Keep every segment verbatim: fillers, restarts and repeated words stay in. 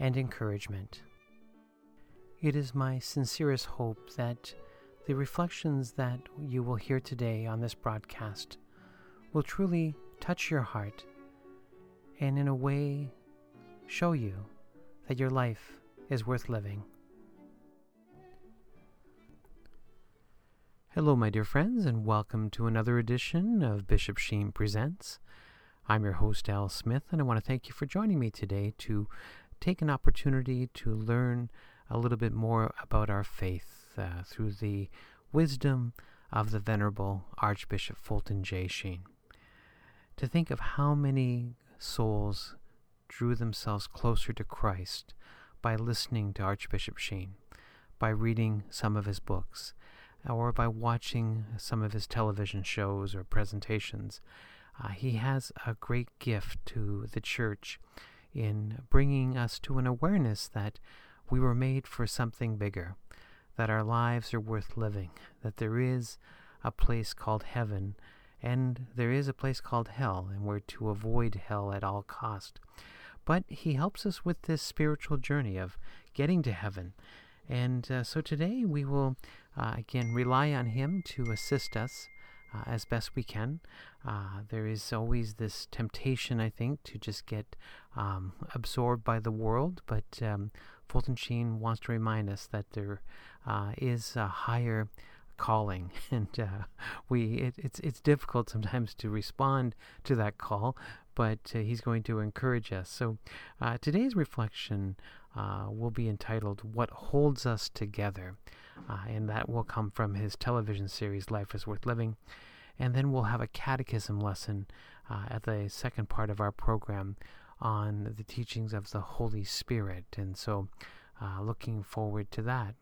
and encouragement. It is my sincerest hope that the reflections that you will hear today on this broadcast will truly touch your heart and in a way show you that your life is worth living. Hello, my dear friends, and welcome to another edition of Bishop Sheen Presents. I'm your host, Al Smith, and I want to thank you for joining me today to take an opportunity to learn a little bit more about our faith uh, through the wisdom of the Venerable Archbishop Fulton J. Sheen. To think of how many souls drew themselves closer to Christ by listening to Archbishop Sheen, by reading some of his books, or by watching some of his television shows or presentations. Uh, he has a great gift to the church in bringing us to an awareness that we were made for something bigger, that our lives are worth living, that there is a place called heaven, and there is a place called hell, and we're to avoid hell at all cost. But he helps us with this spiritual journey of getting to heaven. And uh, so today we will uh, again rely on him to assist us uh, as best we can. Uh, there is always this temptation, I think, to just get um, absorbed by the world, but um, Fulton Sheen wants to remind us that there uh, is a higher calling, and uh, we it, it's it's difficult sometimes to respond to that call, but uh, he's going to encourage us. So uh, today's reflection uh, will be entitled "What Holds Us Together," uh, and that will come from his television series "Life Is Worth Living," and then we'll have a catechism lesson uh, at the second part of our program on the teachings of the Holy Spirit, and so uh, looking forward to that.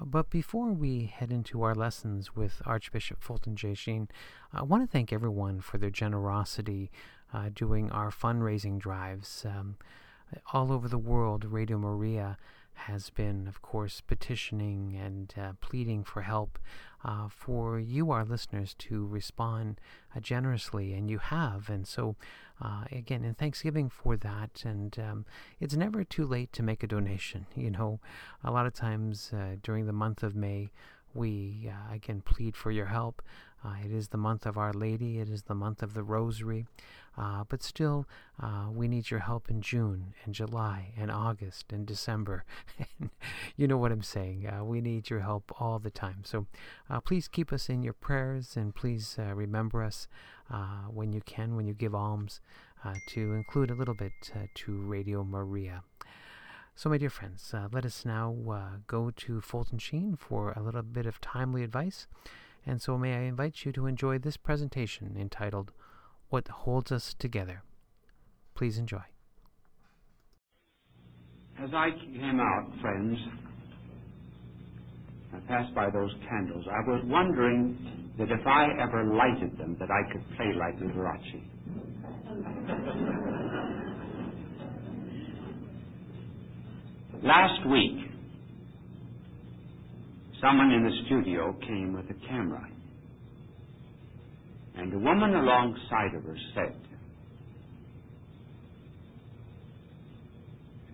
But before we head into our lessons with Archbishop Fulton J. Sheen, I want to thank everyone for their generosity uh, doing our fundraising drives. Um, all over the world, Radio Maria has been, of course, petitioning and uh, pleading for help uh, for you, our listeners, to respond uh, generously, and you have. And so, uh, again, in Thanksgiving for that, and um, it's never too late to make a donation. You know, a lot of times uh, during the month of May, we, uh, again, plead for your help. Uh, it is the month of Our Lady. It is the month of the Rosary. Uh, but still, uh, we need your help in June and July and August and December. And you know what I'm saying. Uh, we need your help all the time. So uh, please keep us in your prayers, and please uh, remember us uh, when you can, when you give alms, uh, to include a little bit uh, to Radio Maria. So, my dear friends, uh, let us now uh, go to Fulton Sheen for a little bit of timely advice. And so may I invite you to enjoy this presentation entitled, "What Holds Us Together." Please enjoy. As I came out, friends, I passed by those candles. I was wondering that if I ever lighted them, that I could play like Liberace. Last week, someone in the studio came with a camera, and the woman alongside of her said,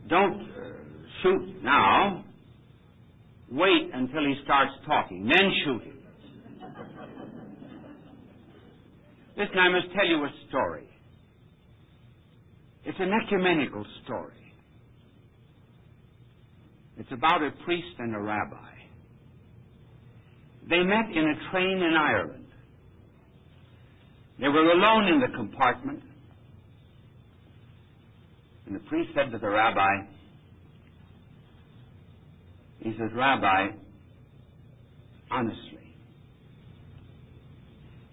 "Don't uh, shoot now. Wait until he starts talking, then shoot him." Listen, I must tell you a story. It's an ecumenical story. It's about a priest and a rabbi. They met in a train in Ireland. They were alone in the compartment. And the priest said to the rabbi, he says, "Rabbi, honestly,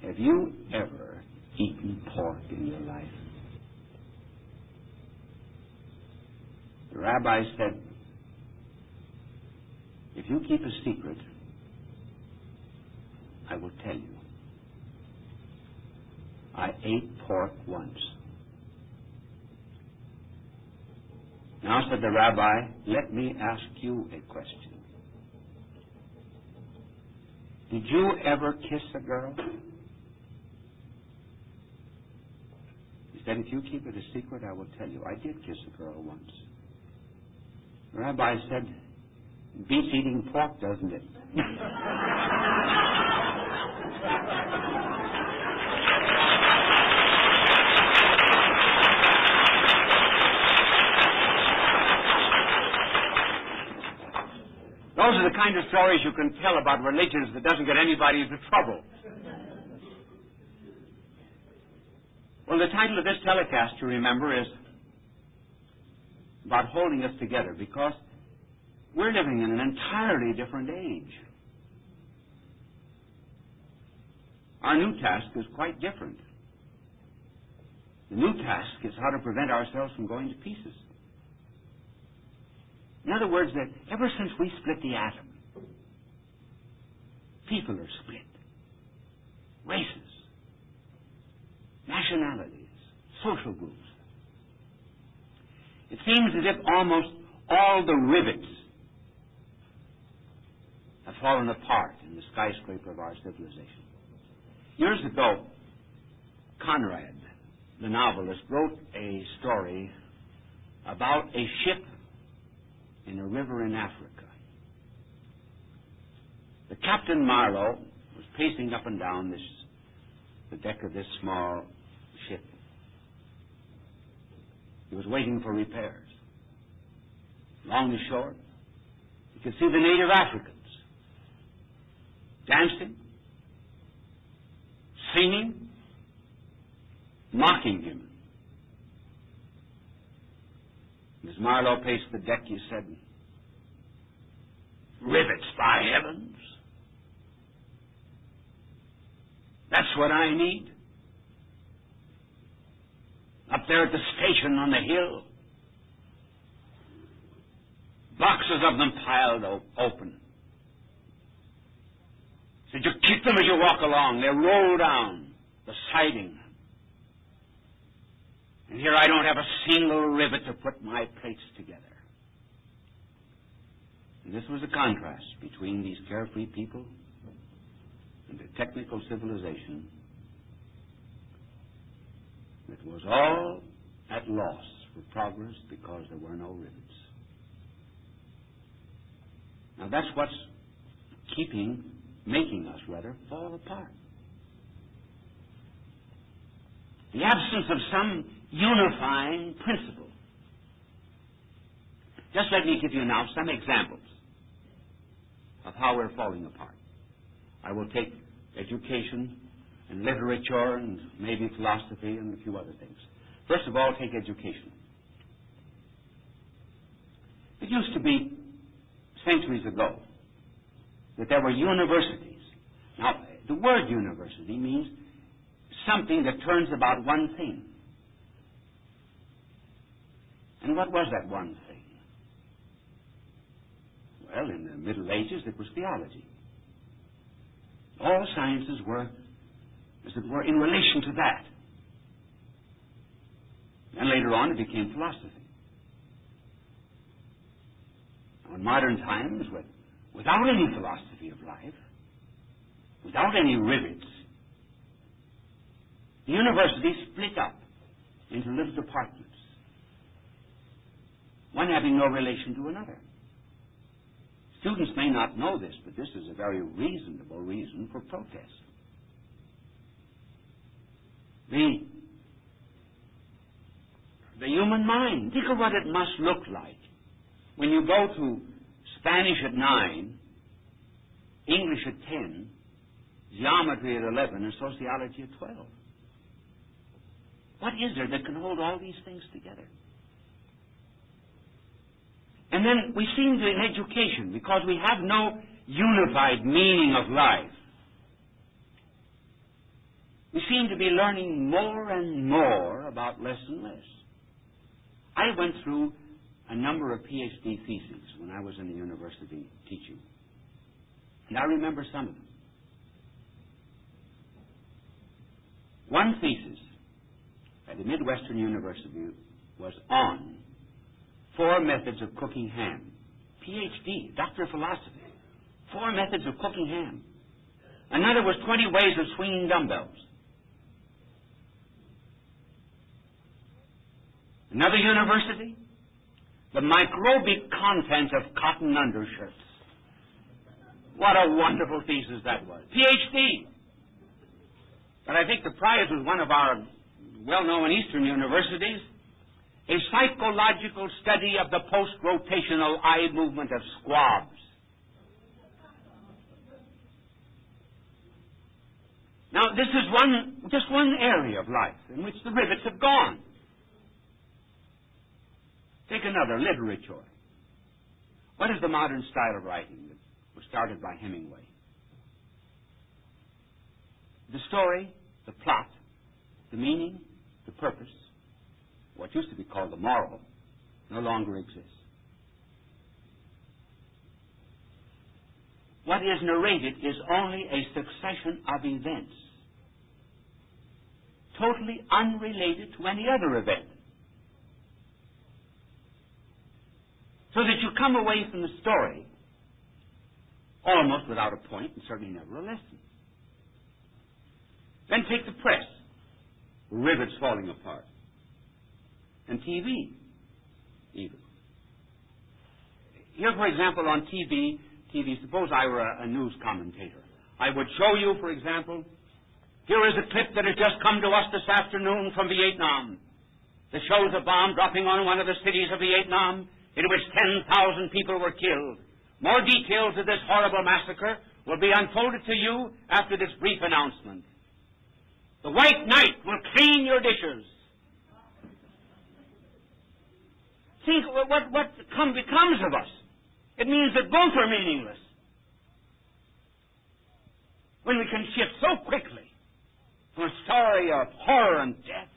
have you ever eaten pork in your life?" The rabbi said, if you keep a secret, I will tell you. I ate pork once. Now, said the rabbi, let me ask you a question. Did you ever kiss a girl? He said, if you keep it a secret, I will tell you. I did kiss a girl once. The rabbi said, beats eating pork, doesn't it? Those are the kind of stories you can tell about religions that doesn't get anybody into trouble. Well, the title of this telecast, you remember, is about holding us together, because we're living in an entirely different age. Our new task is quite different. The new task is how to prevent ourselves from going to pieces. In other words, that ever since we split the atom, people are split. Races, nationalities, social groups. It seems as if almost all the rivets have fallen apart in the skyscraper of our civilization. Years ago, Conrad, the novelist, wrote a story about a ship in a river in Africa. The Captain Marlowe was pacing up and down this, the deck of this small ship. He was waiting for repairs. Along the shore, he could see the native Africans dancing, singing, mocking him. As Marlowe paced the deck, he said, rivets, by heavens. That's what I need. Up there at the station on the hill, boxes of them piled open. Said, you keep them as you walk along. They roll down the siding. And here I don't have a single rivet to put my plates together. And this was a contrast between these carefree people and the technical civilization that was all at loss for progress because there were no rivets. Now that's what's keeping, making us rather, fall apart. The absence of some unifying principle. Just let me give you now some examples of how we're falling apart. I will take education and literature and maybe philosophy and a few other things. First of all, take education. It used to be centuries ago that there were universities. Now, the word university means something that turns about one thing. And what was that one thing? Well, in the Middle Ages, it was theology. All sciences were, as it were, in relation to that. And later on, it became philosophy. Now, in modern times, with, without any philosophy of life, without any rivets, the university split up into little departments, one having no relation to another. Students may not know this, but this is a very reasonable reason for protest. The, the human mind, think of what it must look like when you go to Spanish at nine, English at ten, geometry at eleven, and sociology at twelve. What is there that can hold all these things together? And then we seem to, in education, because we have no unified meaning of life, we seem to be learning more and more about less and less. I went through a number of PhD theses when I was in the university teaching. And I remember some of them. One thesis at the Midwestern University was on four methods of cooking ham. PhD, doctor of philosophy. Four methods of cooking ham. Another was twenty ways of swinging dumbbells. Another university, the microbic contents of cotton undershirts. What a wonderful thesis that was. PhD. But I think the prize was one of our well-known Eastern universities, a psychological study of the post-rotational eye movement of squabs. Now, this is one, just one area of life in which the rivets have gone. Take another, literature. What is the modern style of writing that was started by Hemingway? The story, the plot, the meaning, the purpose, what used to be called the moral, no longer exists. What is narrated is only a succession of events, totally unrelated to any other event. So that you come away from the story almost without a point and certainly never a lesson. Then take the press, rivets falling apart, and T V, even. Here, for example, on T V, T V. Suppose I were a, a news commentator. I would show you, for example, here is a clip that has just come to us this afternoon from Vietnam. This shows a bomb dropping on one of the cities of Vietnam, in which ten thousand people were killed. More details of this horrible massacre will be unfolded to you after this brief announcement. The white knight will clean your dishes. See what, what come, becomes of us. It means that both are meaningless. When we can shift so quickly from a story of horror and death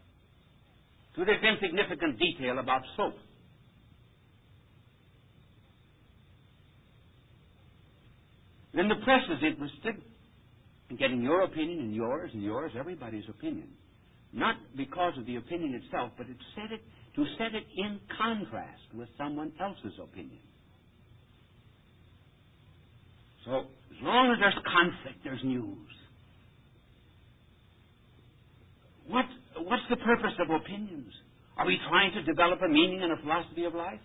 to this insignificant detail about soap. Then the press is interested in getting your opinion and yours and yours, everybody's opinion. Not because of the opinion itself, but it set it, to set it in contrast with someone else's opinion. So, as long as there's conflict, there's news. What, what's the purpose of opinions? Are we trying to develop a meaning and a philosophy of life?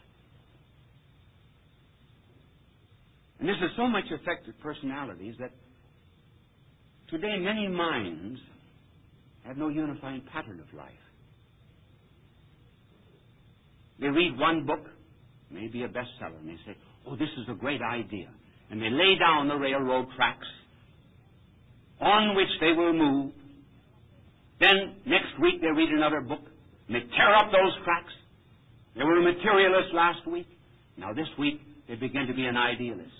And this has so much affected personalities that today many minds have no unifying pattern of life. They read one book, maybe a bestseller, and they say, oh, this is a great idea. And they lay down the railroad tracks on which they will move. Then next week they read another book, and they tear up those tracks. They were materialists last week. Now this week they begin to be an idealist.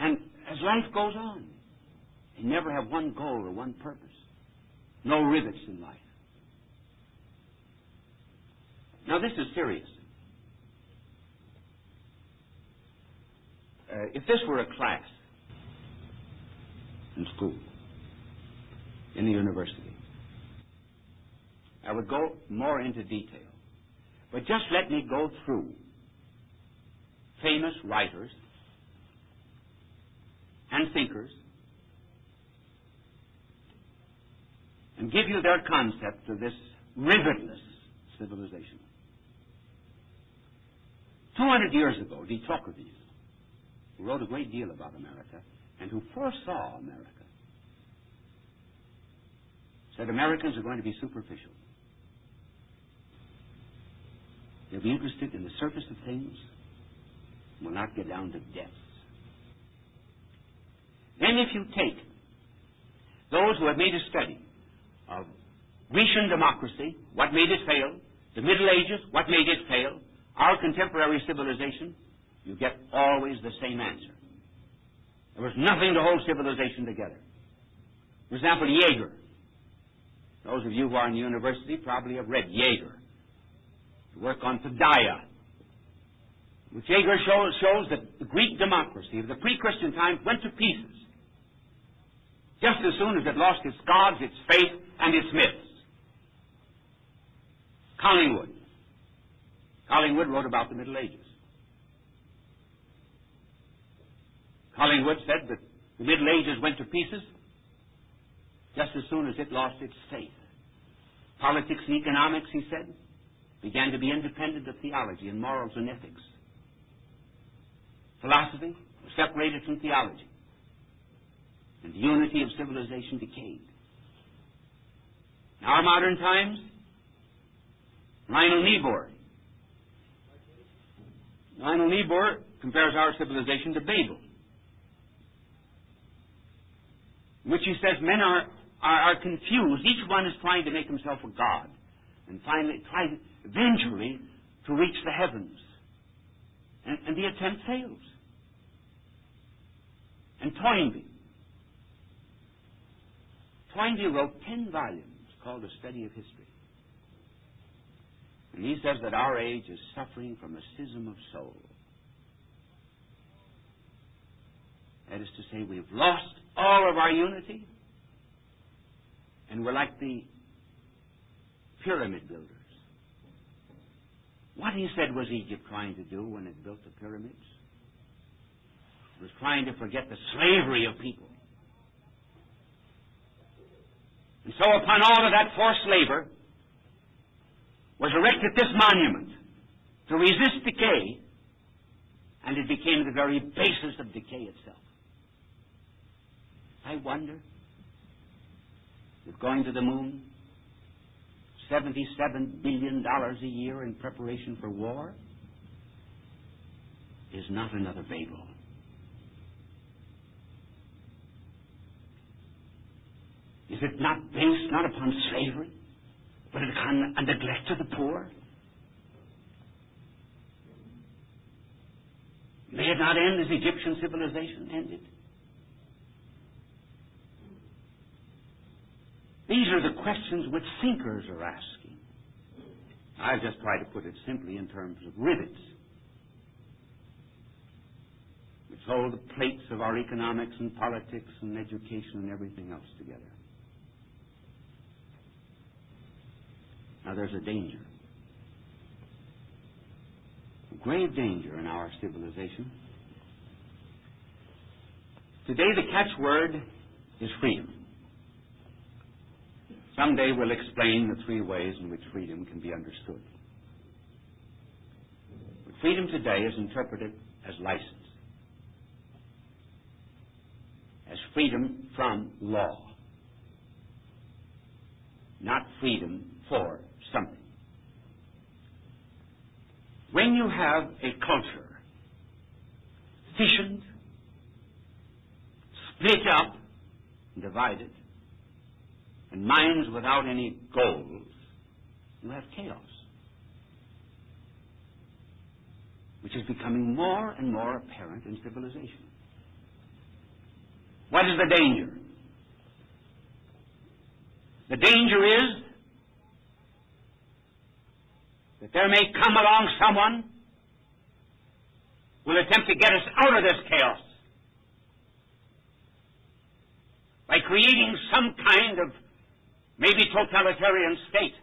And as life goes on, they never have one goal or one purpose. No rivets in life. Now, this is serious. Uh, if this were a class in school, in the university, I would go more into detail. But just let me go through famous writers and thinkers and give you their concept of this rivetless civilization. two hundred years ago, de Tocqueville, who wrote a great deal about America and who foresaw America, said Americans are going to be superficial. They'll be interested in the surface of things and will not get down to depths. Then if you take those who have made a study of Grecian democracy, what made it fail, the Middle Ages, what made it fail, our contemporary civilization, you get always the same answer. There was nothing to hold civilization together. For example, Jaeger. Those of you who are in the university probably have read Jaeger. The work on Paideia, Jaeger shows, shows that the Greek democracy of the pre-Christian times went to pieces just as soon as it lost its gods, its faith, and its myths. Collingwood. Collingwood wrote about the Middle Ages. Collingwood said that the Middle Ages went to pieces just as soon as it lost its faith. Politics and economics, he said, began to be independent of theology and morals and ethics. Philosophy was separated from theology, and the unity of civilization decayed. In our modern times, Lionel Niebuhr. Lionel Niebuhr compares our civilization to Babel, in which he says men are, are, are confused. Each one is trying to make himself a god, and finally tries eventually to reach the heavens. And, and the attempt fails. And Toynbee. Toynbee wrote ten volumes called A Study of History. And he says that our age is suffering from a schism of soul. That is to say, we've lost all of our unity, and we're like the pyramid builders. What, he said, was Egypt trying to do when it built the pyramids? It was trying to forget the slavery of people. And so upon all of that forced labor was erected this monument to resist decay, and it became the very basis of decay itself. I wonder if going to the moon, seventy-seven billion dollars a year in preparation for war, is not another Babel. Is it not based not upon slavery, but upon a neglect of the poor? May it not end as Egyptian civilization ended? These are the questions which thinkers are asking. I've just tried to put it simply in terms of rivets, which hold the plates of our economics and politics and education and everything else together. Now, there's a danger, a grave danger in our civilization. Today, the catchword is freedom. Someday we'll explain the three ways in which freedom can be understood. But freedom today is interpreted as license, as freedom from law, not freedom for something. When you have a culture fissioned, split up, and divided, and minds without any goals, you have chaos, which is becoming more and more apparent in civilization. What is the danger? The danger is that there may come along someone who will attempt to get us out of this chaos by creating some kind of maybe totalitarian state.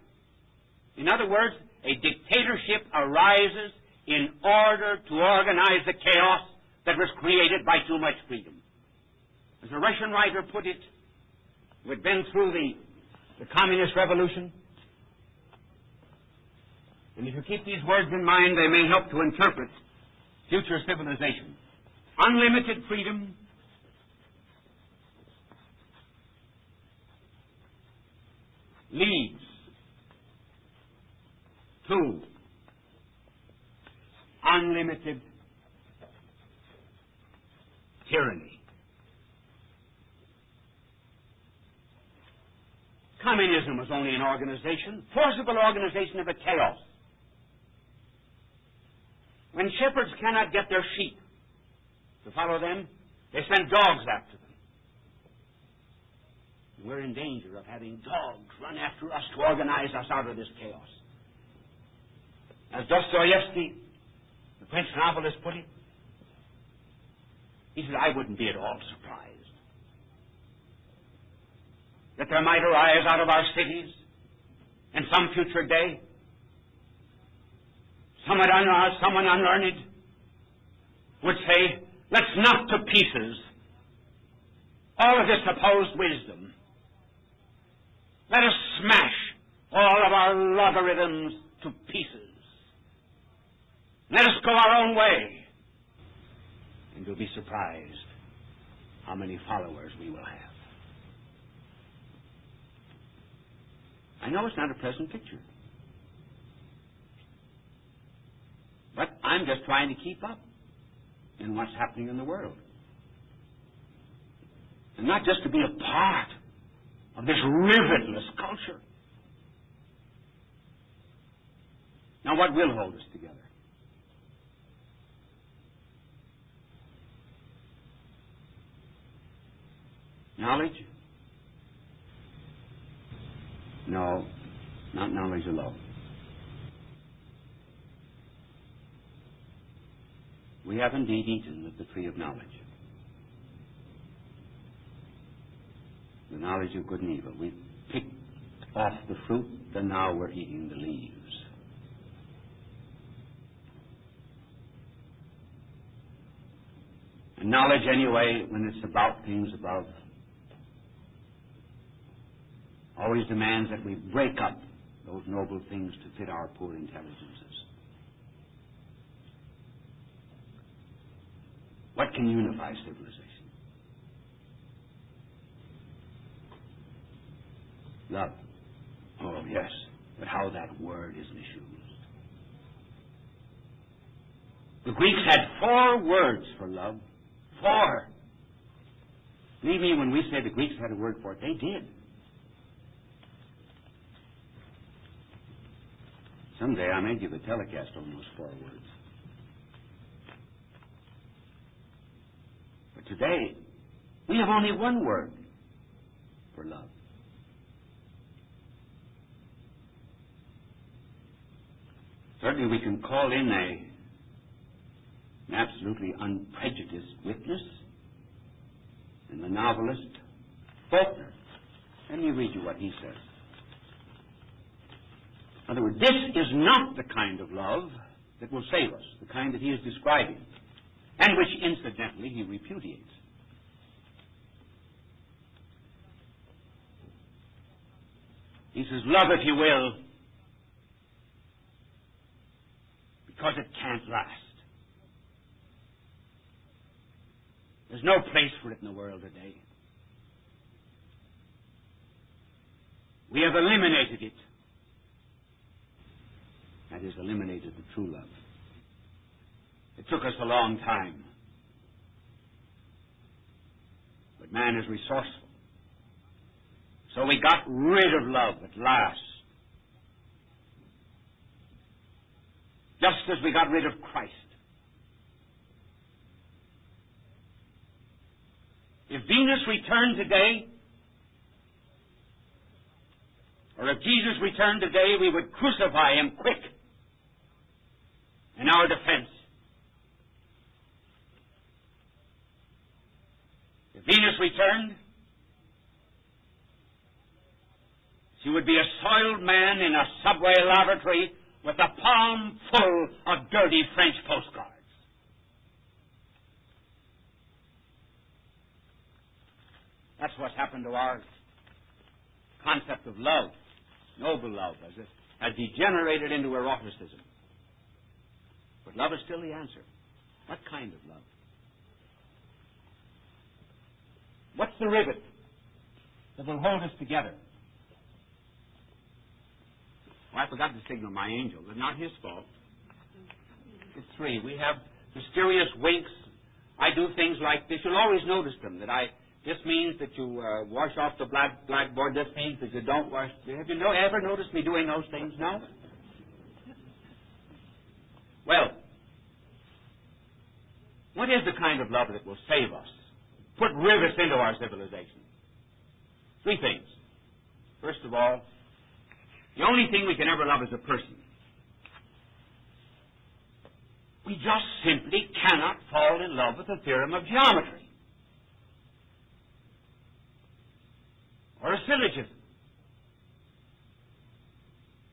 In other words, a dictatorship arises in order to organize the chaos that was created by too much freedom. As a Russian writer put it, who had been through the, the communist revolution, and if you keep these words in mind, they may help to interpret future civilization. Unlimited freedom leads to unlimited tyranny. Communism was only an organization, forcible organization of a chaos. When shepherds cannot get their sheep to follow them, they send dogs after them. We're in danger of having dogs run after us to organize us out of this chaos. As Dostoevsky, the French novelist put it. He said, I wouldn't be at all surprised that there might arise out of our cities in some future day someone unlearned, someone unlearned would say, let's knock to pieces all of this supposed wisdom. Let us smash all of our logarithms to pieces. Let us go our own way. And you'll be surprised how many followers we will have. I know it's not a pleasant picture, but I'm just trying to keep up in what's happening in the world. And not just to be a part of this rivetless culture. Now, what will hold us together? Knowledge? No, not knowledge alone. We have indeed eaten of the tree of knowledge. The knowledge of good and evil. We've picked off the fruit, and now we're eating the leaves. And knowledge, anyway, when it's about things above, always demands that we break up those noble things to fit our poor intelligences. What can unify civilization? Love. Oh, yes. But how that word is misused. The Greeks had four words for love. Four. Believe me, when we say the Greeks had a word for it, they did. Someday I may give a telecast on those four words. But today, we have only one word for love. Certainly we can call in a, an absolutely unprejudiced witness in the novelist Faulkner. Let me read you what he says. In other words, this is not the kind of love that will save us, the kind that he is describing, and which, incidentally, he repudiates. He says, love, if you will, because it can't last. There's no place for it in the world today. We have eliminated it. That is, eliminated the true love. It took us a long time. But man is resourceful. So we got rid of love at last. Just as we got rid of Christ. If Venus returned today, or if Jesus returned today, we would crucify him quick in our defense. If Venus returned, she would be a soiled man in a subway lavatory with a palm full of dirty French postcards. That's what's happened to our concept of love. Noble love as it has degenerated into eroticism. But love is still the answer. What kind of love? What's the rivet that will hold us together? Oh, I forgot to signal my angel. It's not his fault. It's three. We have mysterious winks. I do things like this. You'll always notice them. That I. This means that you uh, wash off the black blackboard. This means that you don't wash. Have you no, ever noticed me doing those things? No? Well, what is the kind of love that will save us, put rivets into our civilization? Three things. First of all, the only thing we can ever love is a person. We just simply cannot fall in love with the theorem of geometry or a syllogism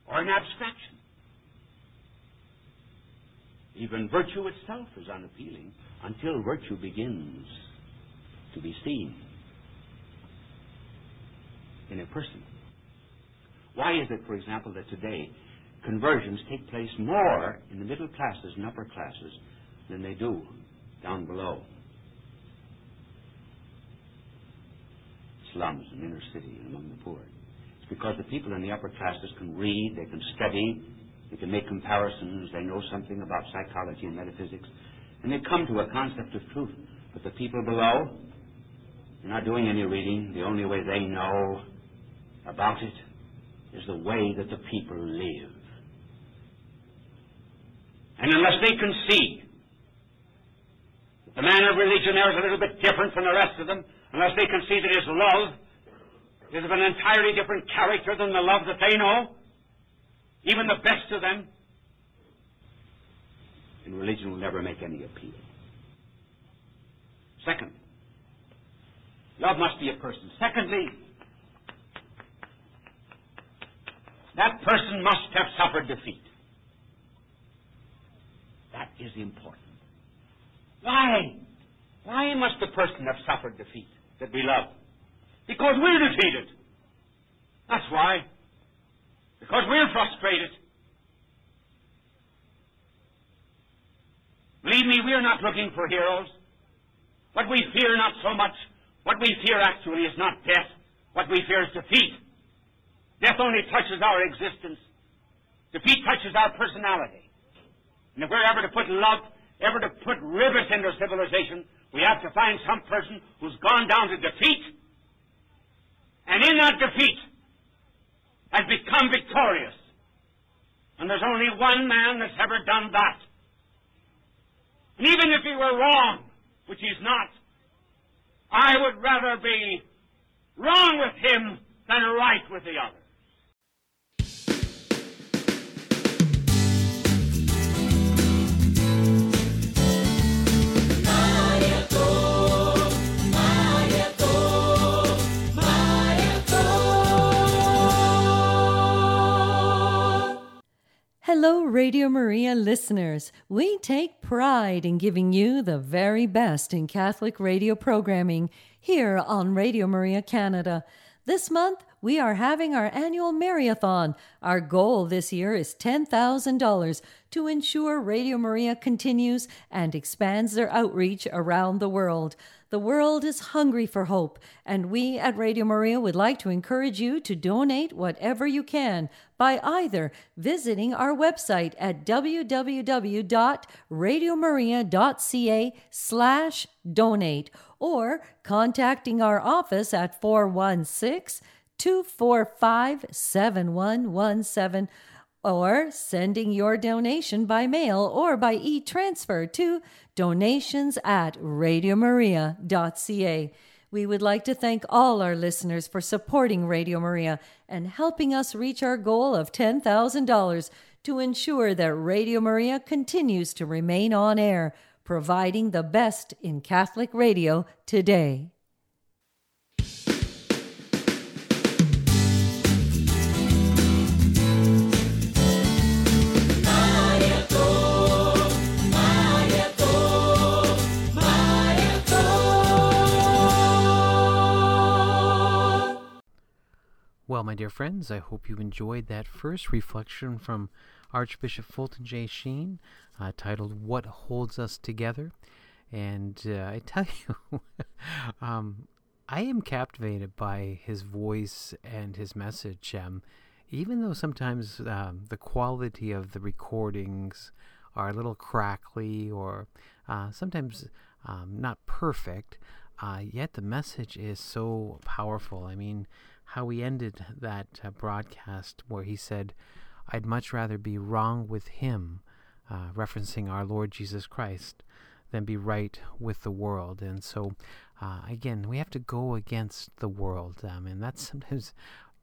or an abstraction. Even virtue itself is unappealing until virtue begins to be seen in a person. Why is it, for example, that today conversions take place more in the middle classes and upper classes than they do down below? Slums and inner city and among the poor. It's because the people in the upper classes can read, they can study, they can make comparisons, they know something about psychology and metaphysics, and they come to a concept of truth. But the people below, they're not doing any reading. The only way they know about it is the way that the people live. And unless they can see that the man of religion there is a little bit different from the rest of them, unless they can see that his love is of an entirely different character than the love that they know, even the best of them, and religion will never make any appeal. Second, love must be a person. Secondly, that person must have suffered defeat. That is important. Why? Why must the person have suffered defeat that we love? Because we're defeated. That's why. Because we're frustrated. Believe me, we're not looking for heroes. What we fear, not so much. What we fear actually is not death. What we fear is defeat. Death only touches our existence. Defeat touches our personality. And if we're ever to put love, ever to put rivets into civilization, we have to find some person who's gone down to defeat. And in that defeat, has become victorious. And there's only one man that's ever done that. And even if he were wrong, which he's not, I would rather be wrong with him than right with the other. Hello, Radio Maria listeners. We take pride in giving you the very best in Catholic radio programming here on Radio Maria Canada. This month, we are having our annual Mariathon. Our goal this year is ten thousand dollars to ensure Radio Maria continues and expands their outreach around the world. The world is hungry for hope, and we at Radio Maria would like to encourage you to donate whatever you can by either visiting our website at www.radiomaria.ca slash donate or contacting our office at four one six, two four five, seven one one seven or sending your donation by mail or by e-transfer to donations at radiomaria.ca. We would like to thank all our listeners for supporting Radio Maria and helping us reach our goal of ten thousand dollars to ensure that Radio Maria continues to remain on air, providing the best in Catholic radio today. Well, my dear friends, I hope you enjoyed that first reflection from Archbishop Fulton J. Sheen, uh, titled What Holds Us Together. And uh, I tell you, um, I am captivated by his voice and his message, um, even though sometimes um, the quality of the recordings are a little crackly or uh, sometimes um, not perfect, uh, yet the message is so powerful. I mean, how he ended that uh, broadcast where he said, "I'd much rather be wrong with him," uh, referencing our Lord Jesus Christ, "than be right with the world." And so, uh, again, we have to go against the world, um, and that's sometimes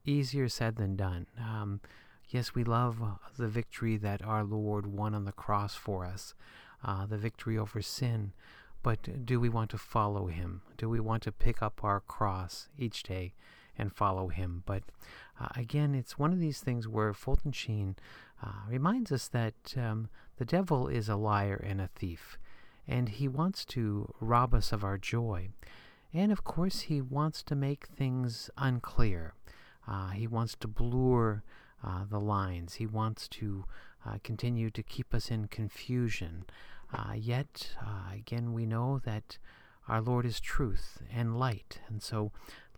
easier said than done. Um, yes, we love the victory that our Lord won on the cross for us, uh, the victory over sin. But do we want to follow him? Do we want to pick up our cross each day and follow him? But uh, again, it's one of these things where Fulton Sheen uh, reminds us that um, the devil is a liar and a thief, and he wants to rob us of our joy. And of course, he wants to make things unclear. Uh, he wants to blur uh, the lines. He wants to uh, continue to keep us in confusion. Uh, yet, uh, again, we know that our Lord is truth and light. And so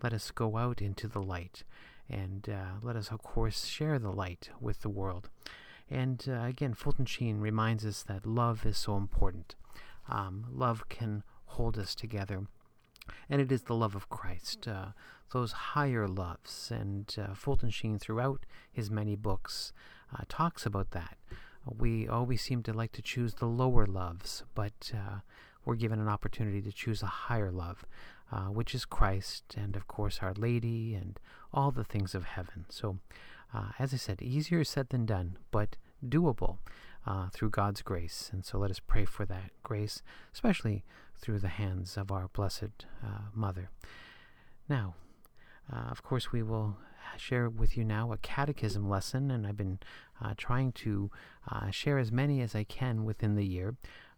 let us go out into the light. And uh, let us, of course, share the light with the world. And uh, again, Fulton Sheen reminds us that love is so important. Um, love can hold us together. And it is the love of Christ, uh, those higher loves. And uh, Fulton Sheen, throughout his many books, uh, talks about that. We always seem to like to choose the lower loves, but uh, we're given an opportunity to choose a higher love, uh, which is Christ and, of course, Our Lady and all the things of heaven. So, uh, as I said, easier said than done, but doable uh, through God's grace. And so let us pray for that grace, especially through the hands of our Blessed uh, Mother. Now, uh, of course, we will share with you now a catechism lesson, and I've been uh, trying to uh, share as many as I can within the year.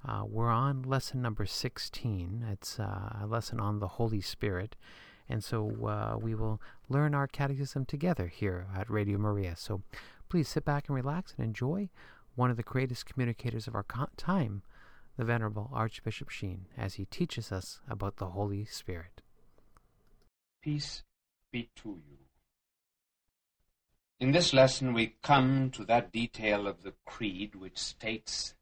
Uh, we're on lesson number sixteen. It's uh, a lesson on the Holy Spirit. And so uh, we will learn our catechism together here at Radio Maria. So please sit back and relax and enjoy one of the greatest communicators of our con- time, the Venerable Archbishop Sheen, as he teaches us about the Holy Spirit. Peace be to you. In this lesson, we come to that detail of the Creed which states,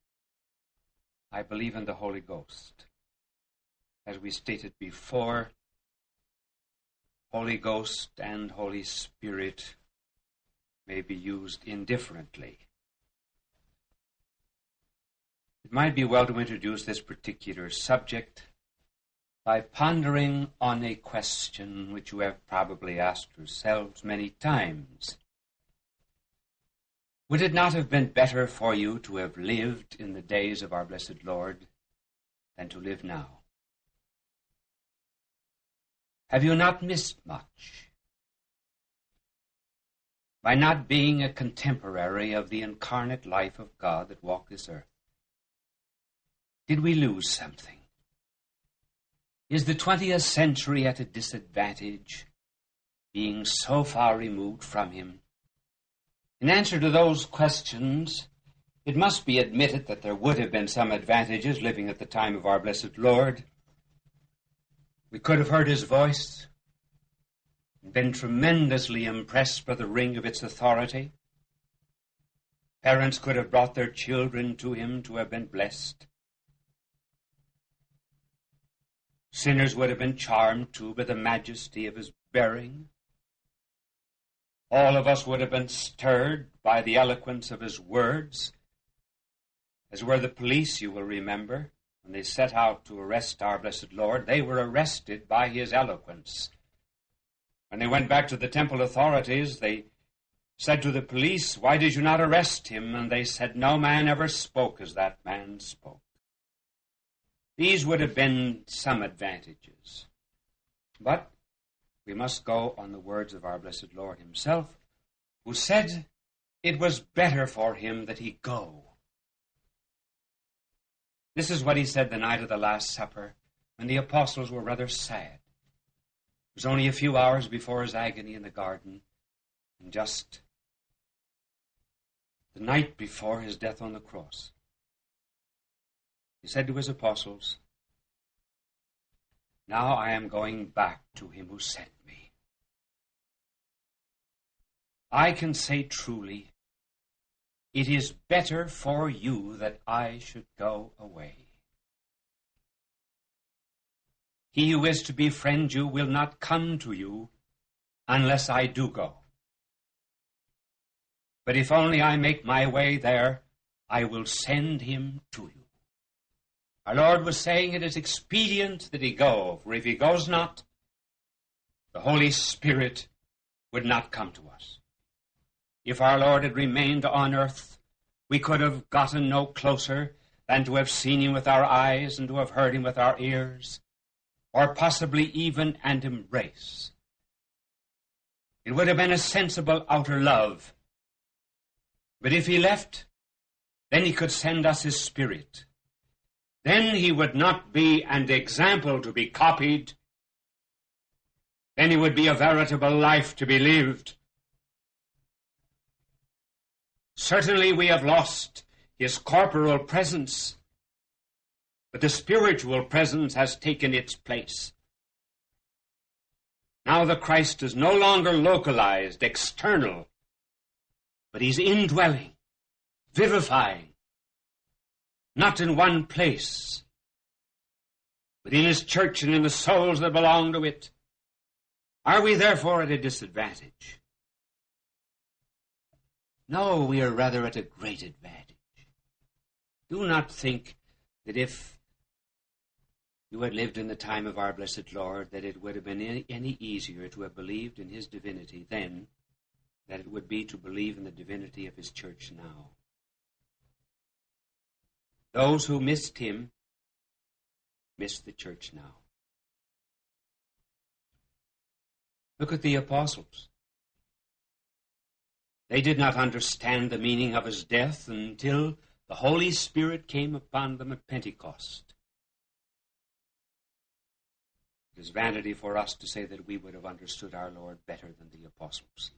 I believe in the Holy Ghost. As we stated before, Holy Ghost and Holy Spirit may be used indifferently. It might be well to introduce this particular subject by pondering on a question which you have probably asked yourselves many times. Would it not have been better for you to have lived in the days of our blessed Lord than to live now? Have you not missed much? By not being a contemporary of the incarnate life of God that walked this earth, did we lose something? Is the twentieth century at a disadvantage, being so far removed from him? In answer to those questions, it must be admitted that there would have been some advantages living at the time of our blessed Lord. We could have heard his voice and been tremendously impressed by the ring of its authority. Parents could have brought their children to him to have been blessed. Sinners would have been charmed, too, by the majesty of his bearing. All of us would have been stirred by the eloquence of his words, as were the police, you will remember. When they set out to arrest our blessed Lord, they were arrested by his eloquence. When they went back to the temple authorities, they said to the police, Why did you not arrest him? And they said, No man ever spoke as that man spoke. These would have been some advantages. But we must go on the words of our blessed Lord himself, who said it was better for him that he go. This is what he said the night of the Last Supper, when the apostles were rather sad. It was only a few hours before his agony in the garden, and just the night before his death on the cross. He said to his apostles, Now I am going back to him who sent me. I can say truly, It is better for you that I should go away. He who is to befriend you will not come to you unless I do go. But if only I make my way there, I will send him to you. Our Lord was saying it is expedient that he go, for if he goes not, the Holy Spirit would not come to us. If our Lord had remained on earth, we could have gotten no closer than to have seen him with our eyes and to have heard him with our ears, or possibly even and embrace. It would have been a sensible outer love. But if he left, then he could send us his Spirit. Then he would not be an example to be copied. Then he would be a veritable life to be lived. Certainly we have lost his corporal presence, but the spiritual presence has taken its place. Now the Christ is no longer localized, external, but he's indwelling, vivifying, not in one place, but in his church and in the souls that belong to it. Are we therefore at a disadvantage? No, we are rather at a great advantage. Do not think that if you had lived in the time of our blessed Lord, that it would have been any, any easier to have believed in his divinity then than it would be to believe in the divinity of his church now. Those who missed him missed the church now. Look at the apostles. They did not understand the meaning of his death until the Holy Spirit came upon them at Pentecost. It is vanity for us to say that we would have understood our Lord better than the apostles.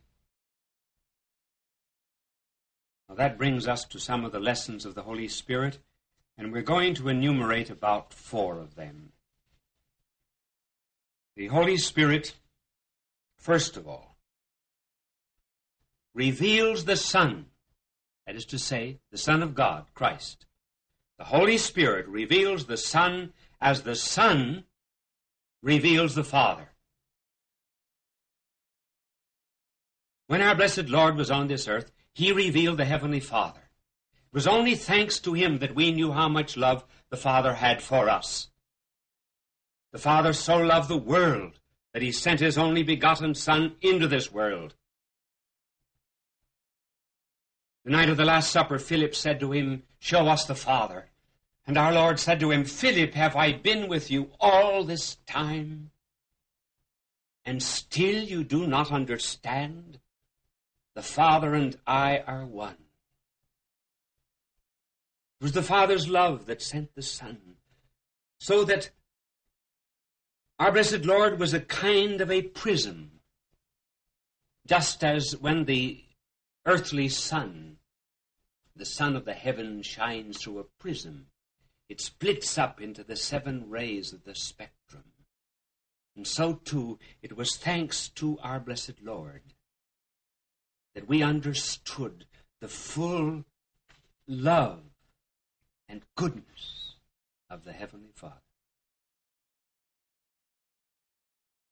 Now that brings us to some of the lessons of the Holy Spirit, and we're going to enumerate about four of them. The Holy Spirit, first of all, reveals the Son, that is to say, the Son of God, Christ. The Holy Spirit reveals the Son as the Son reveals the Father. When our blessed Lord was on this earth, he revealed the Heavenly Father. It was only thanks to him that we knew how much love the Father had for us. The Father so loved the world that he sent his only begotten Son into this world. The night of the Last Supper, Philip said to him, "Show us the Father." And our Lord said to him, "Philip, have I been with you all this time, and still you do not understand? The Father and I are one." It was the Father's love that sent the Son, so that our blessed Lord was a kind of a prism, just as when the earthly sun, the sun of the heaven, shines through a prism, it splits up into the seven rays of the spectrum. And so, too, it was thanks to our blessed Lord that we understood the full love and goodness of the Heavenly Father.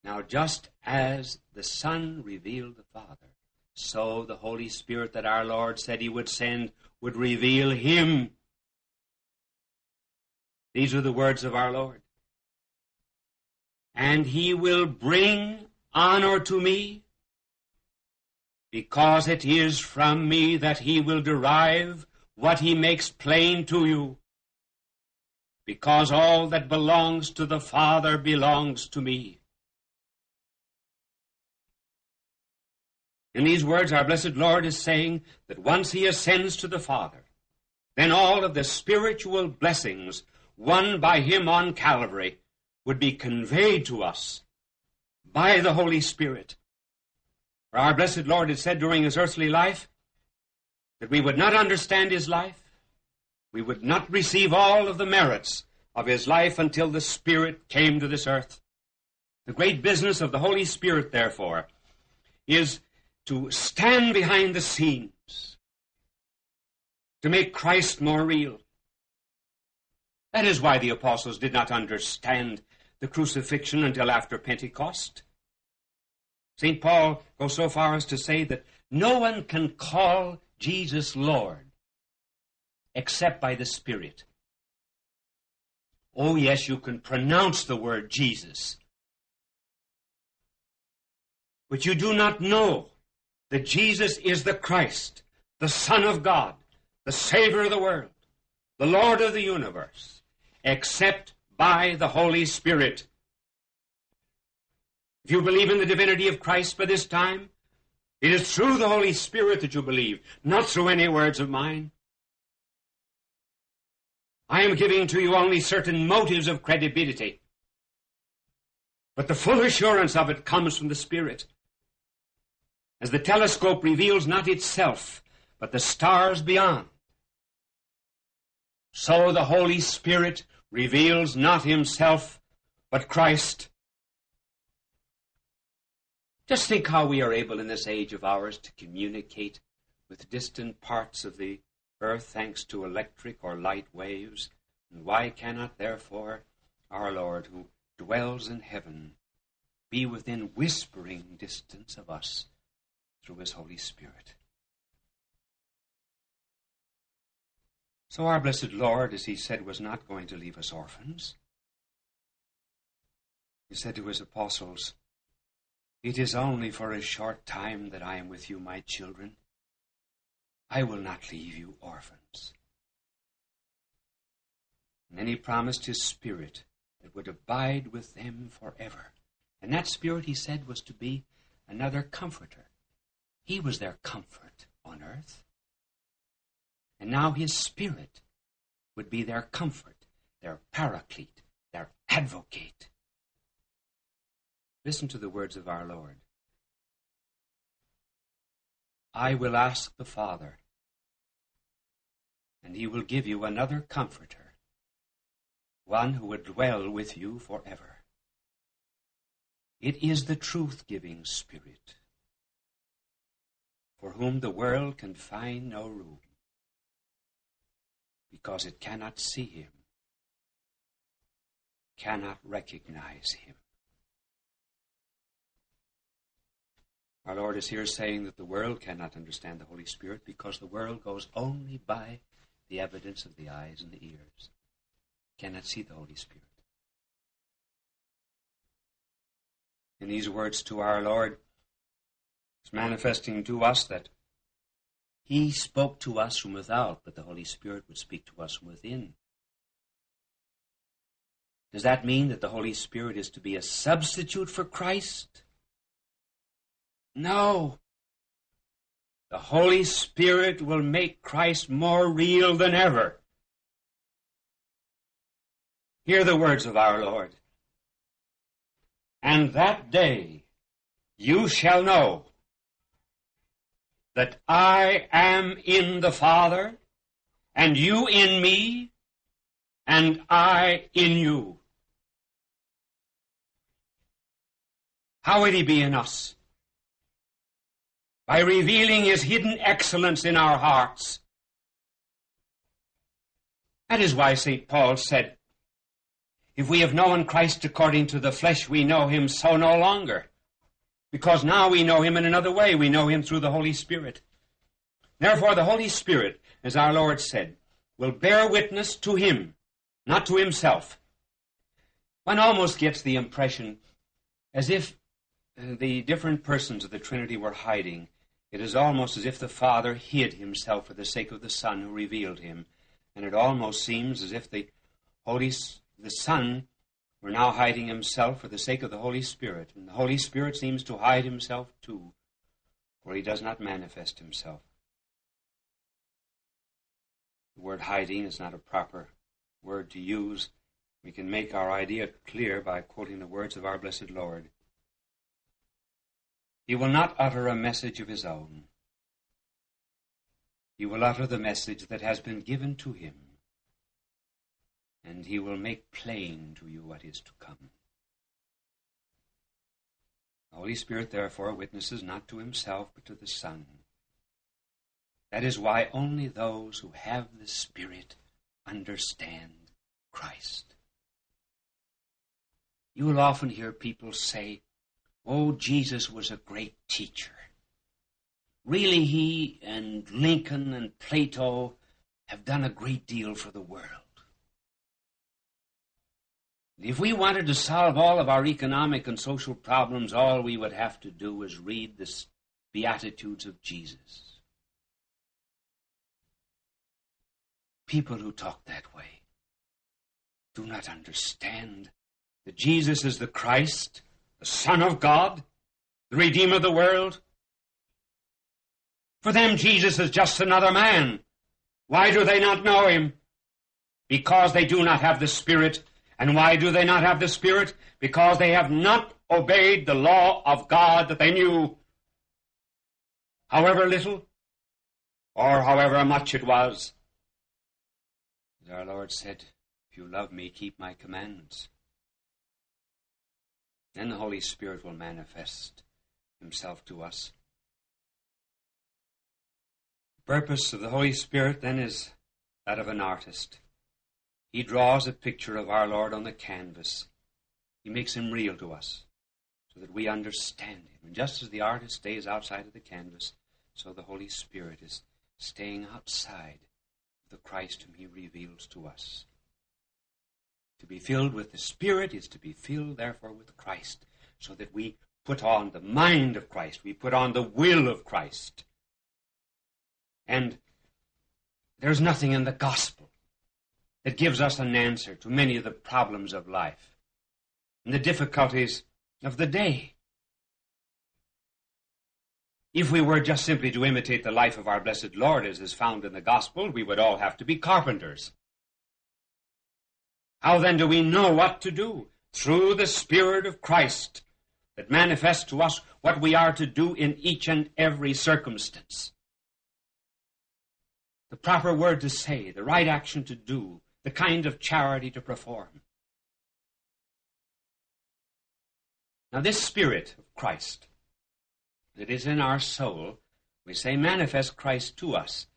Now, just as the Son revealed the Father, so the Holy Spirit that our Lord said he would send would reveal him. These are the words of our Lord. "And he will bring honor to me, because it is from me that he will derive what he makes plain to you, because all that belongs to the Father belongs to me." In these words, our blessed Lord is saying that once he ascends to the Father, then all of the spiritual blessings won by him on Calvary would be conveyed to us by the Holy Spirit. For our blessed Lord had said during his earthly life that we would not understand his life, we would not receive all of the merits of his life until the Spirit came to this earth. The great business of the Holy Spirit, therefore, is to stand behind the scenes, to make Christ more real. That is why the apostles did not understand the crucifixion until after Pentecost. Saint Paul goes so far as to say that no one can call Jesus Lord except by the Spirit. Oh, yes, you can pronounce the word Jesus, but you do not know that Jesus is the Christ, the Son of God, the Savior of the world, the Lord of the universe, except by the Holy Spirit. If you believe in the divinity of Christ by this time, it is through the Holy Spirit that you believe, not through any words of mine. I am giving to you only certain motives of credibility, but the full assurance of it comes from the Spirit. As the telescope reveals not itself, but the stars beyond, so the Holy Spirit reveals not himself, but Christ. Just think how we are able in this age of ours to communicate with distant parts of the earth thanks to electric or light waves. And why cannot, therefore, our Lord, who dwells in heaven, be within whispering distance of us through his Holy Spirit? So our blessed Lord, as he said, was not going to leave us orphans. He said to his apostles, "It is only for a short time that I am with you, my children. I will not leave you orphans." And then he promised his Spirit that would abide with them forever. And that Spirit, he said, was to be another comforter. He was their comfort on earth. And now his Spirit would be their comfort, their paraclete, their advocate. Listen to the words of our Lord. "I will ask the Father, and he will give you another comforter, one who would dwell with you forever. It is the truth-giving Spirit, for whom the world can find no room, because it cannot see him, cannot recognize him." Our Lord is here saying that the world cannot understand the Holy Spirit because the world goes only by the evidence of the eyes and the ears. Cannot see the Holy Spirit. In these words to our Lord, it's manifesting to us that he spoke to us from without, but the Holy Spirit would speak to us from within. Does that mean that the Holy Spirit is to be a substitute for Christ? No. The Holy Spirit will make Christ more real than ever. Hear the words of our Lord. "And that day you shall know that I am in the Father, and you in me, and I in you." How would he be in us? By revealing his hidden excellence in our hearts. That is why Saint Paul said, "If we have known Christ according to the flesh, we know him so no longer." Because now we know him in another way. We know him through the Holy Spirit. Therefore, the Holy Spirit, as our Lord said, will bear witness to him, not to himself. One almost gets the impression as if the different persons of the Trinity were hiding. It is almost as if the Father hid himself for the sake of the Son who revealed him. And it almost seems as if the Holy, the Son were now hiding himself for the sake of the Holy Spirit. And the Holy Spirit seems to hide himself too, for he does not manifest himself. The word hiding is not a proper word to use. We can make our idea clear by quoting the words of our blessed Lord. "He will not utter a message of his own. He will utter the message that has been given to him, and he will make plain to you what is to come." The Holy Spirit, therefore, witnesses not to himself, but to the Son. That is why only those who have the Spirit understand Christ. You will often hear people say, "Oh, Jesus was a great teacher. Really, he and Lincoln and Plato have done a great deal for the world. If we wanted to solve all of our economic and social problems, all we would have to do is read the Beatitudes of Jesus." People who talk that way do not understand that Jesus is the Christ, the Son of God, the Redeemer of the world. For them, Jesus is just another man. Why do they not know him? Because they do not have the Spirit. And why do they not have the Spirit? Because they have not obeyed the law of God that they knew. However little, or however much it was. As our Lord said, if you love me, keep my commandments. Then the Holy Spirit will manifest himself to us. The purpose of the Holy Spirit, then, is that of an artist. He draws a picture of our Lord on the canvas. He makes him real to us so that we understand him. And just as the artist stays outside of the canvas, so the Holy Spirit is staying outside of the Christ whom he reveals to us. To be filled with the Spirit is to be filled, therefore, with Christ, so that we put on the mind of Christ, we put on the will of Christ. And there's nothing in the gospel that gives us an answer to many of the problems of life and the difficulties of the day. If we were just simply to imitate the life of our blessed Lord as is found in the gospel, we would all have to be carpenters. How then do we know what to do? Through the Spirit of Christ that manifests to us what we are to do in each and every circumstance. The proper word to say, the right action to do, the kind of charity to perform. Now this Spirit of Christ that is in our soul, we say manifest Christ to us.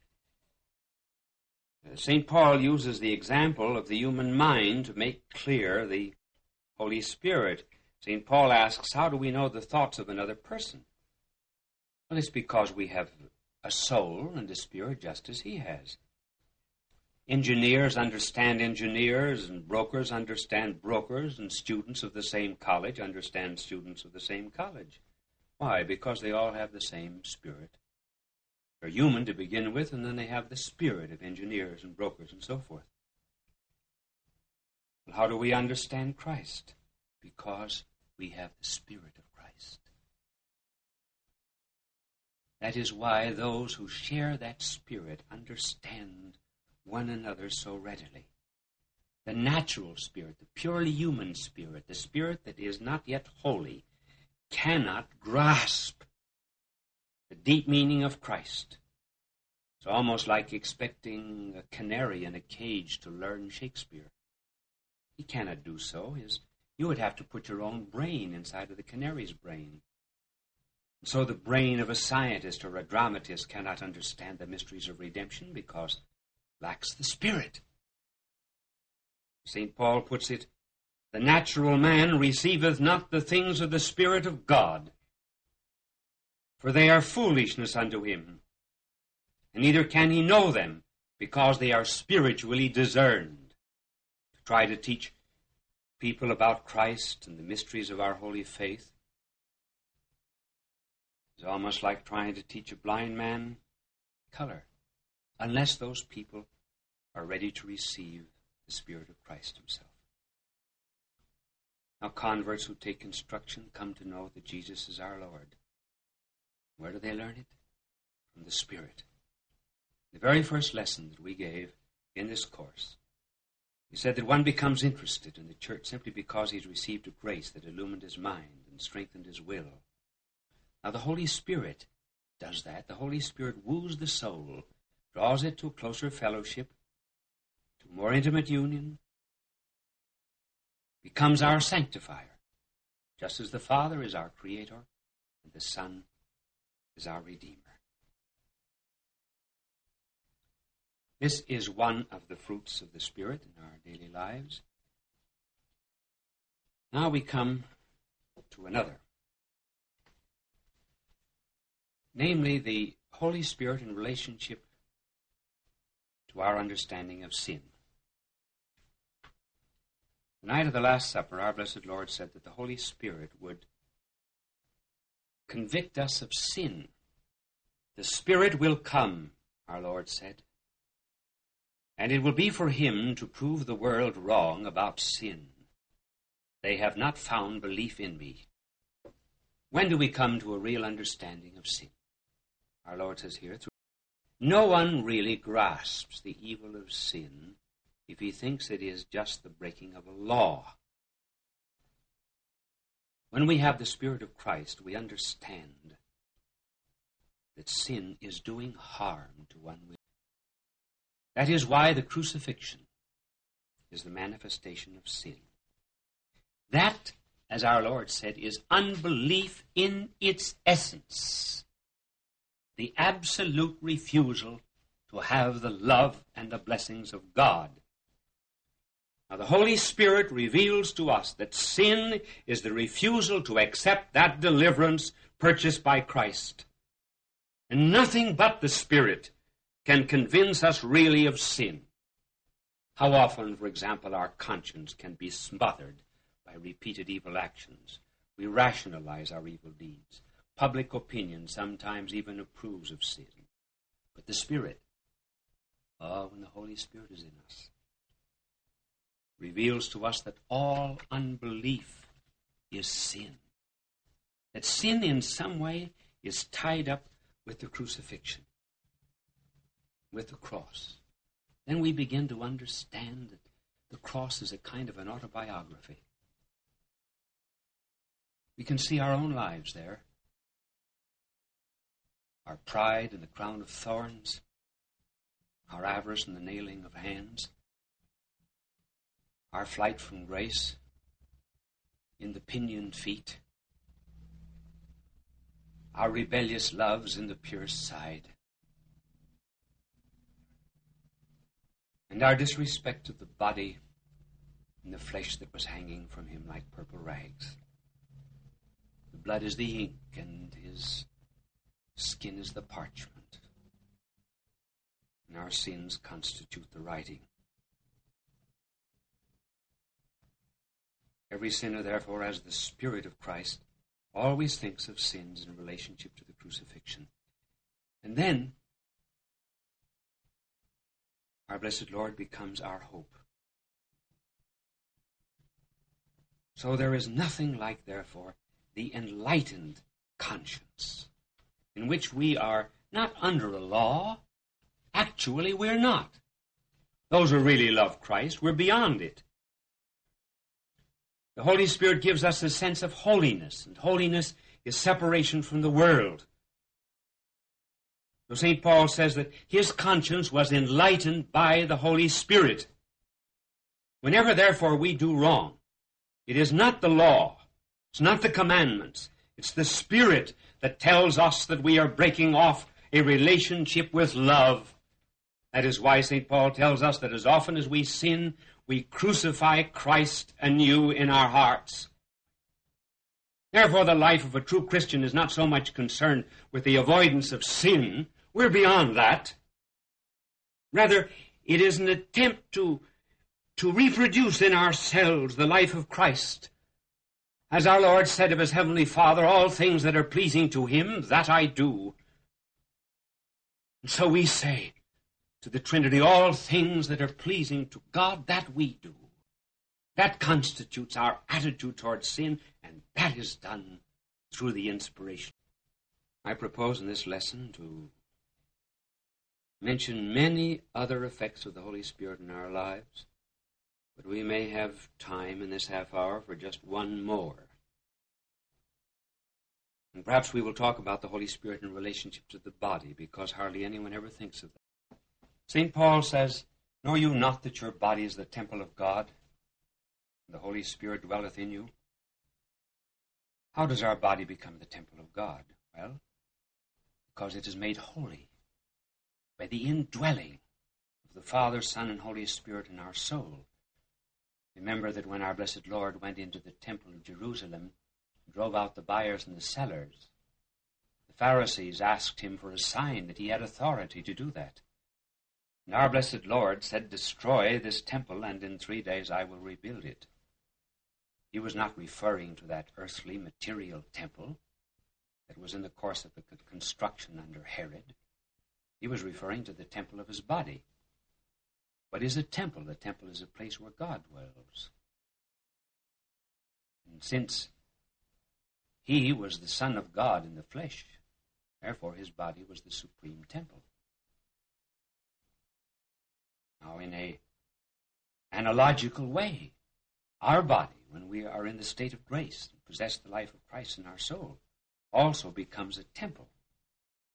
Saint Paul uses the example of the human mind to make clear the Holy Spirit. Saint Paul asks, how do we know the thoughts of another person? Well, it's because we have a soul and a spirit just as he has. Engineers understand engineers, and brokers understand brokers, and students of the same college understand students of the same college. Why? Because they all have the same spirit. They're human to begin with, and then they have the spirit of engineers and brokers and so forth. Well, how do we understand Christ? Because we have the Spirit of Christ. That is why those who share that Spirit understand one another so readily. The natural spirit, the purely human spirit, the spirit that is not yet holy, cannot grasp the deep meaning of Christ. It's almost like expecting a canary in a cage to learn Shakespeare. He cannot do so. His, you would have to put your own brain inside of the canary's brain. So the brain of a scientist or a dramatist cannot understand the mysteries of redemption because it lacks the Spirit. Saint Paul puts it, the natural man receiveth not the things of the Spirit of God, for they are foolishness unto him, and neither can he know them, because they are spiritually discerned. To try to teach people about Christ and the mysteries of our holy faith, it's almost like trying to teach a blind man color, unless those people are ready to receive the Spirit of Christ himself. Now converts who take instruction come to know that Jesus is our Lord. Where do they learn it? From the Spirit. The very first lesson that we gave in this course, we said that one becomes interested in the church simply because he's received a grace that illumined his mind and strengthened his will. Now, the Holy Spirit does that. The Holy Spirit woos the soul, draws it to closer fellowship, to more intimate union, becomes our sanctifier, just as the Father is our Creator and the Son is our Redeemer. This is one of the fruits of the Spirit in our daily lives. Now we come to another. Namely, the Holy Spirit in relationship to our understanding of sin. The night of the Last Supper, our Blessed Lord said that the Holy Spirit would convict us of sin. The Spirit will come, our Lord said, and it will be for him to prove the world wrong about sin. They have not found belief in me. When do we come to a real understanding of sin? Our Lord says here, no one really grasps the evil of sin if he thinks it is just the breaking of a law. When we have the Spirit of Christ, we understand that sin is doing harm to one with. That is why the crucifixion is the manifestation of sin. That, as our Lord said, is unbelief in its essence. The absolute refusal to have the love and the blessings of God. Now, the Holy Spirit reveals to us that sin is the refusal to accept that deliverance purchased by Christ. And nothing but the Spirit can convince us really of sin. How often, for example, our conscience can be smothered by repeated evil actions. We rationalize our evil deeds. Public opinion sometimes even approves of sin. But the Spirit, oh, when the Holy Spirit is in us, reveals to us that all unbelief is sin. That sin in some way is tied up with the crucifixion, with the cross. Then we begin to understand that the cross is a kind of an autobiography. We can see our own lives there. Our pride in the crown of thorns, our avarice in the nailing of hands, our flight from grace in the pinioned feet, our rebellious loves in the pierced side, and our disrespect of the body in the flesh that was hanging from him like purple rags. The blood is the ink, and his skin is the parchment, and our sins constitute the writing. Every sinner, therefore, as the Spirit of Christ, always thinks of sins in relationship to the crucifixion. And then our blessed Lord becomes our hope. So there is nothing like, therefore, the enlightened conscience, in which we are not under a law. Actually, we're not. Those who really love Christ, we're beyond it. The Holy Spirit gives us a sense of holiness, and holiness is separation from the world. So Saint Paul says that his conscience was enlightened by the Holy Spirit. Whenever, therefore, we do wrong, it is not the law, it's not the commandments, it's the Spirit that tells us that we are breaking off a relationship with love. That is why Saint Paul tells us that as often as we sin, we crucify Christ anew in our hearts. Therefore, the life of a true Christian is not so much concerned with the avoidance of sin. We're beyond that. Rather, it is an attempt to, to reproduce in ourselves the life of Christ. As our Lord said of his heavenly Father, all things that are pleasing to him, that I do. And so we say to the Trinity, all things that are pleasing to God, that we do. That constitutes our attitude towards sin, and that is done through the inspiration. I propose in this lesson to mention many other effects of the Holy Spirit in our lives, but we may have time in this half hour for just one more. And perhaps we will talk about the Holy Spirit in relationship to the body, because hardly anyone ever thinks of that. Saint Paul says, know you not that your body is the temple of God, and the Holy Spirit dwelleth in you? How does our body become the temple of God? Well, because it is made holy by the indwelling of the Father, Son, and Holy Spirit in our soul. Remember that when our blessed Lord went into the temple of Jerusalem and drove out the buyers and the sellers, the Pharisees asked him for a sign that he had authority to do that. And our blessed Lord said, destroy this temple, and in three days I will rebuild it. He was not referring to that earthly, material temple that was in the course of the construction under Herod. He was referring to the temple of his body. What is a temple? A temple is a place where God dwells. And since he was the Son of God in the flesh, therefore his body was the supreme temple. Now, in a analogical way, our body, when we are in the state of grace and possess the life of Christ in our soul, also becomes a temple.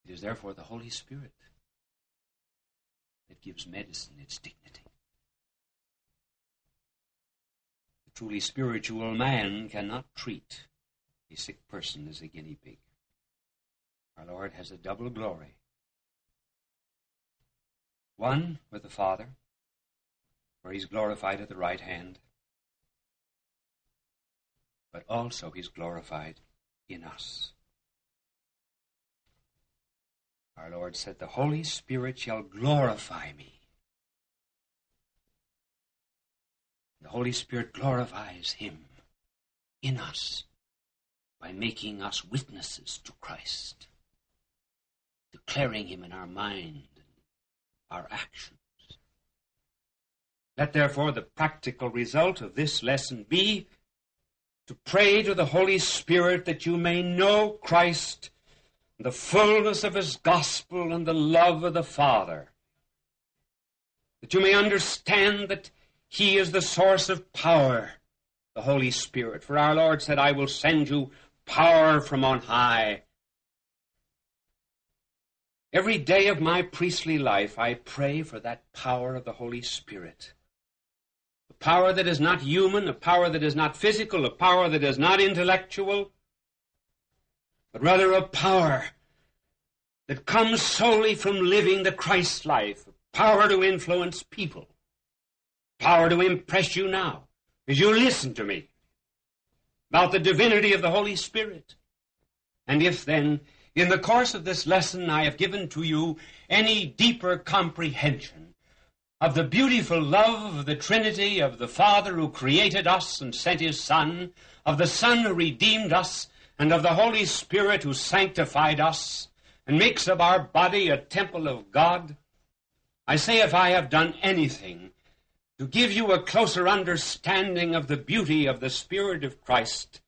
It is therefore the Holy Spirit that gives medicine its dignity. The truly spiritual man cannot treat a sick person as a guinea pig. Our Lord has a double glory. One with the Father, where he's glorified at the right hand, but also he's glorified in us. Our Lord said, "The Holy Spirit shall glorify me." The Holy Spirit glorifies him in us by making us witnesses to Christ, declaring him in our mind, our actions. Let therefore the practical result of this lesson be to pray to the Holy Spirit that you may know Christ, the fullness of his gospel and the love of the Father, that you may understand that he is the source of power, the Holy Spirit. For our Lord said, "I will send you power from on high." Every day of my priestly life, I pray for that power of the Holy Spirit. A power that is not human, a power that is not physical, a power that is not intellectual, but rather a power that comes solely from living the Christ life, a power to influence people, power to impress you now as you listen to me about the divinity of the Holy Spirit. And if then, in the course of this lesson, I have given to you any deeper comprehension of the beautiful love of the Trinity, of the Father who created us and sent his Son, of the Son who redeemed us, and of the Holy Spirit who sanctified us and makes of our body a temple of God, I say if I have done anything to give you a closer understanding of the beauty of the Spirit of Christ,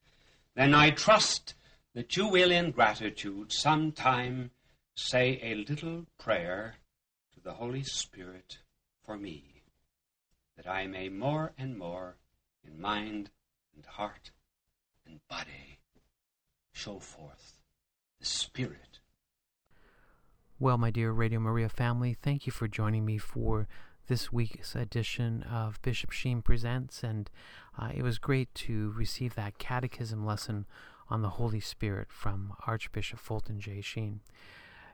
then I trust that you will in gratitude sometime say a little prayer to the Holy Spirit for me, that I may more and more in mind and heart and body show forth the Spirit. Well, my dear Radio Maria family, thank you for joining me for this week's edition of Bishop Sheen Presents, and uh, it was great to receive that catechism lesson on the Holy Spirit from Archbishop Fulton J. Sheen.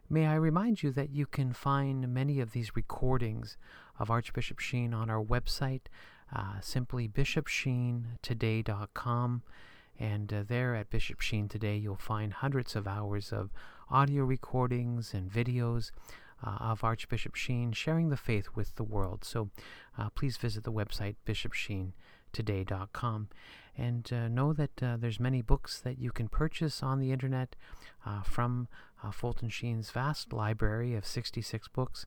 May I remind you that you can find many of these recordings of Archbishop Sheen on our website, uh, simply bishop sheen today dot com. And uh, there at Bishop Sheen Today, you'll find hundreds of hours of audio recordings and videos uh, of Archbishop Sheen sharing the faith with the world. So uh, please visit the website, bishop sheen today dot com. And uh, know that uh, there's many books that you can purchase on the internet uh, from uh, Fulton Sheen's vast library of sixty-six books.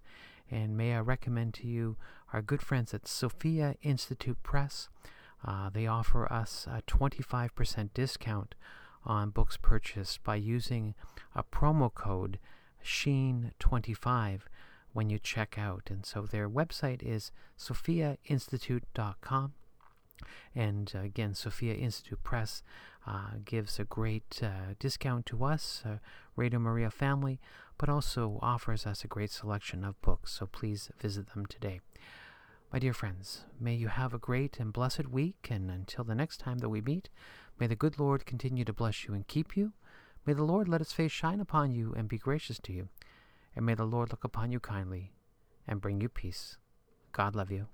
And may I recommend to you our good friends at Sophia Institute Press. Uh, they offer us a twenty-five percent discount on books purchased by using a promo code Sheen twenty-five when you check out. And so their website is sophia institute dot com. And uh, again, Sophia Institute Press uh, gives a great uh, discount to us, uh, Radio Maria family, but also offers us a great selection of books. So please visit them today. My dear friends, may you have a great and blessed week, and until the next time that we meet, may the good Lord continue to bless you and keep you. May the Lord let his face shine upon you and be gracious to you. And may the Lord look upon you kindly and bring you peace. God love you.